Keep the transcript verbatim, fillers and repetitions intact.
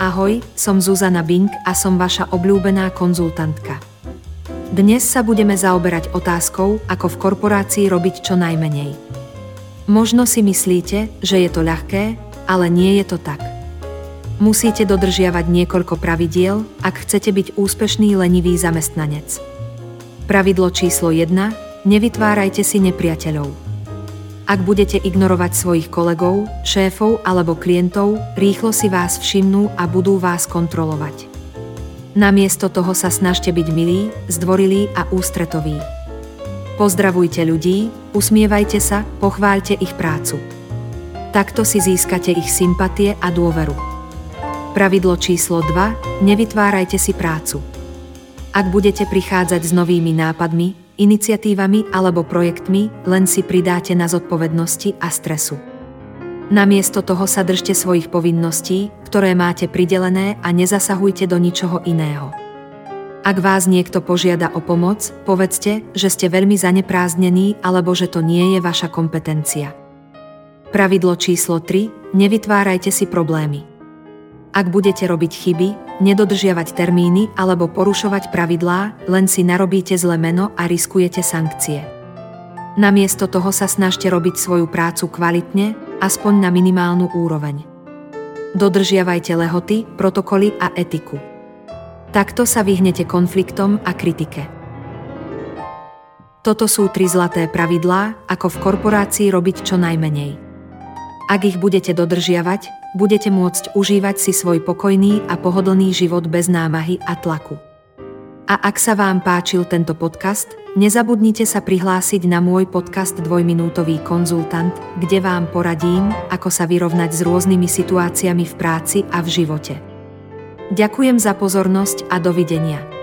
Ahoj, som Zuzana Bing a som vaša obľúbená konzultantka. Dnes sa budeme zaoberať otázkou, ako v korporácii robiť čo najmenej. Možno si myslíte, že je to ľahké, ale nie je to tak. Musíte dodržiavať niekoľko pravidiel, ak chcete byť úspešný lenivý zamestnanec. Pravidlo číslo jeden. Nevytvárajte si nepriateľov. Ak budete ignorovať svojich kolegov, šéfov alebo klientov, rýchlo si vás všimnú a budú vás kontrolovať. Namiesto toho sa snažte byť milí, zdvorilí a ústretoví. Pozdravujte ľudí, usmievajte sa, pochváľte ich prácu. Takto si získate ich sympatie a dôveru. Pravidlo číslo dva. Nevytvárajte si prácu. Ak budete prichádzať s novými nápadmi, iniciatívami alebo projektmi, len si pridáte na zodpovednosti a stresu. Namiesto toho sa držte svojich povinností, ktoré máte pridelené a nezasahujte do ničoho iného. Ak vás niekto požiada o pomoc, povedzte, že ste veľmi zaneprázdnení alebo že to nie je vaša kompetencia. Pravidlo číslo tri. Nevytvárajte si problémy. Ak budete robiť chyby, nedodržiavať termíny alebo porušovať pravidlá, len si narobíte zlé meno a riskujete sankcie. Namiesto toho sa snažte robiť svoju prácu kvalitne, aspoň na minimálnu úroveň. Dodržiavajte lehoty, protokoly a etiku. Takto sa vyhnete konfliktom a kritike. Toto sú tri zlaté pravidlá, ako v korporácii robiť čo najmenej. Ak ich budete dodržiavať, budete môcť užívať si svoj pokojný a pohodlný život bez námahy a tlaku. A ak sa vám páčil tento podcast, nezabudnite sa prihlásiť na môj podcast Dvojminútový konzultant, kde vám poradím, ako sa vyrovnať s rôznymi situáciami v práci a v živote. Ďakujem za pozornosť a dovidenia.